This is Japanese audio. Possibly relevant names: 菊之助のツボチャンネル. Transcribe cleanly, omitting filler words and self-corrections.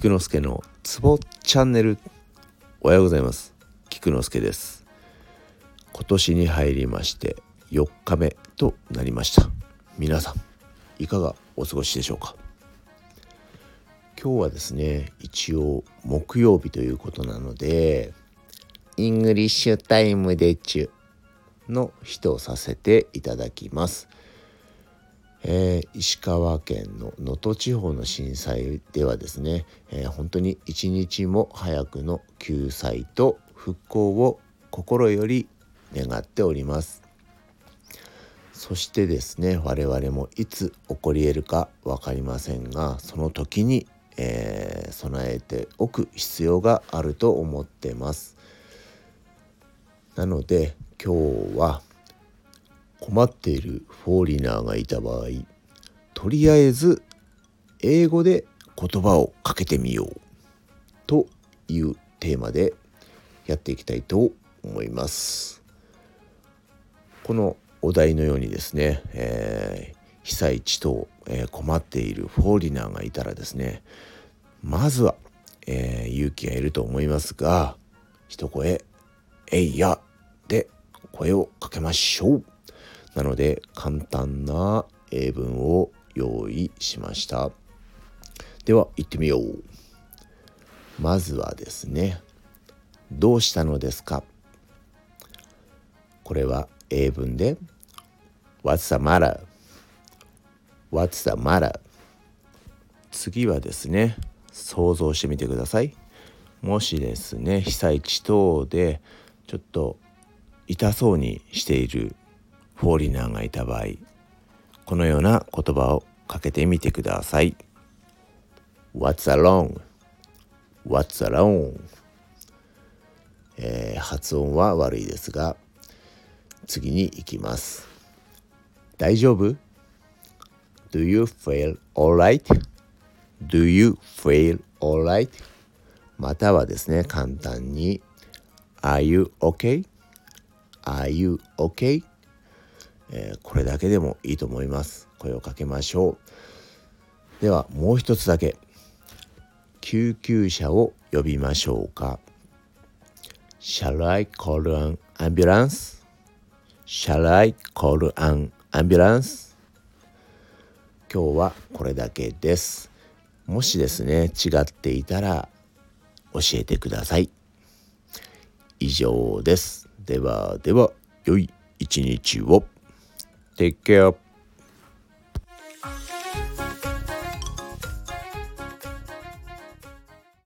菊之助のツボチャンネル。おはようございます。菊之助です。今年に入りまして4日目となりました。皆さんいかがお過ごしでしょうか。今日はですね、一応木曜日ということなのでイングリッシュタイムでちゅの日とさせていただきます。石川県の能登地方の震災ではですね、本当に一日も早くの救済と復興を心より願っております。そしてですね、我々もいつ起こり得るか分かりませんが、その時に、備えておく必要があると思ってます。なので今日は困っているフォーリナーがいた場合、とりあえず英語で言葉をかけてみようというテーマでやっていきたいと思います。このお題のようにですね、被災地等、困っているフォーリナーがいたらですね、まずは、勇気がいると思いますが、一声えいやで声をかけましょう。なので簡単な英文を用意しました。では行ってみよう。まずはですね、どうしたのですか。これは英文で What's the matter? What's the matter? 次はですね、想像してみてください。もしですね、被災地等でちょっと痛そうにしているフォーリナーがいた場合、このような言葉をかけてみてください。 What's wrong? What's wrong? 発音は悪いですが、次に行きます。大丈夫？ Do you feel alright? Do you feel alright? またはですね、簡単に Are you okay? Are you okay?これだけでもいいと思います。声をかけましょう。ではもう一つだけ、救急車を呼びましょうか。 Shall I call an ambulance? Shall I call an ambulance? 今日はこれだけです。もしですね違っていたら教えてください。以上です。ではでは良い一日を。Take care.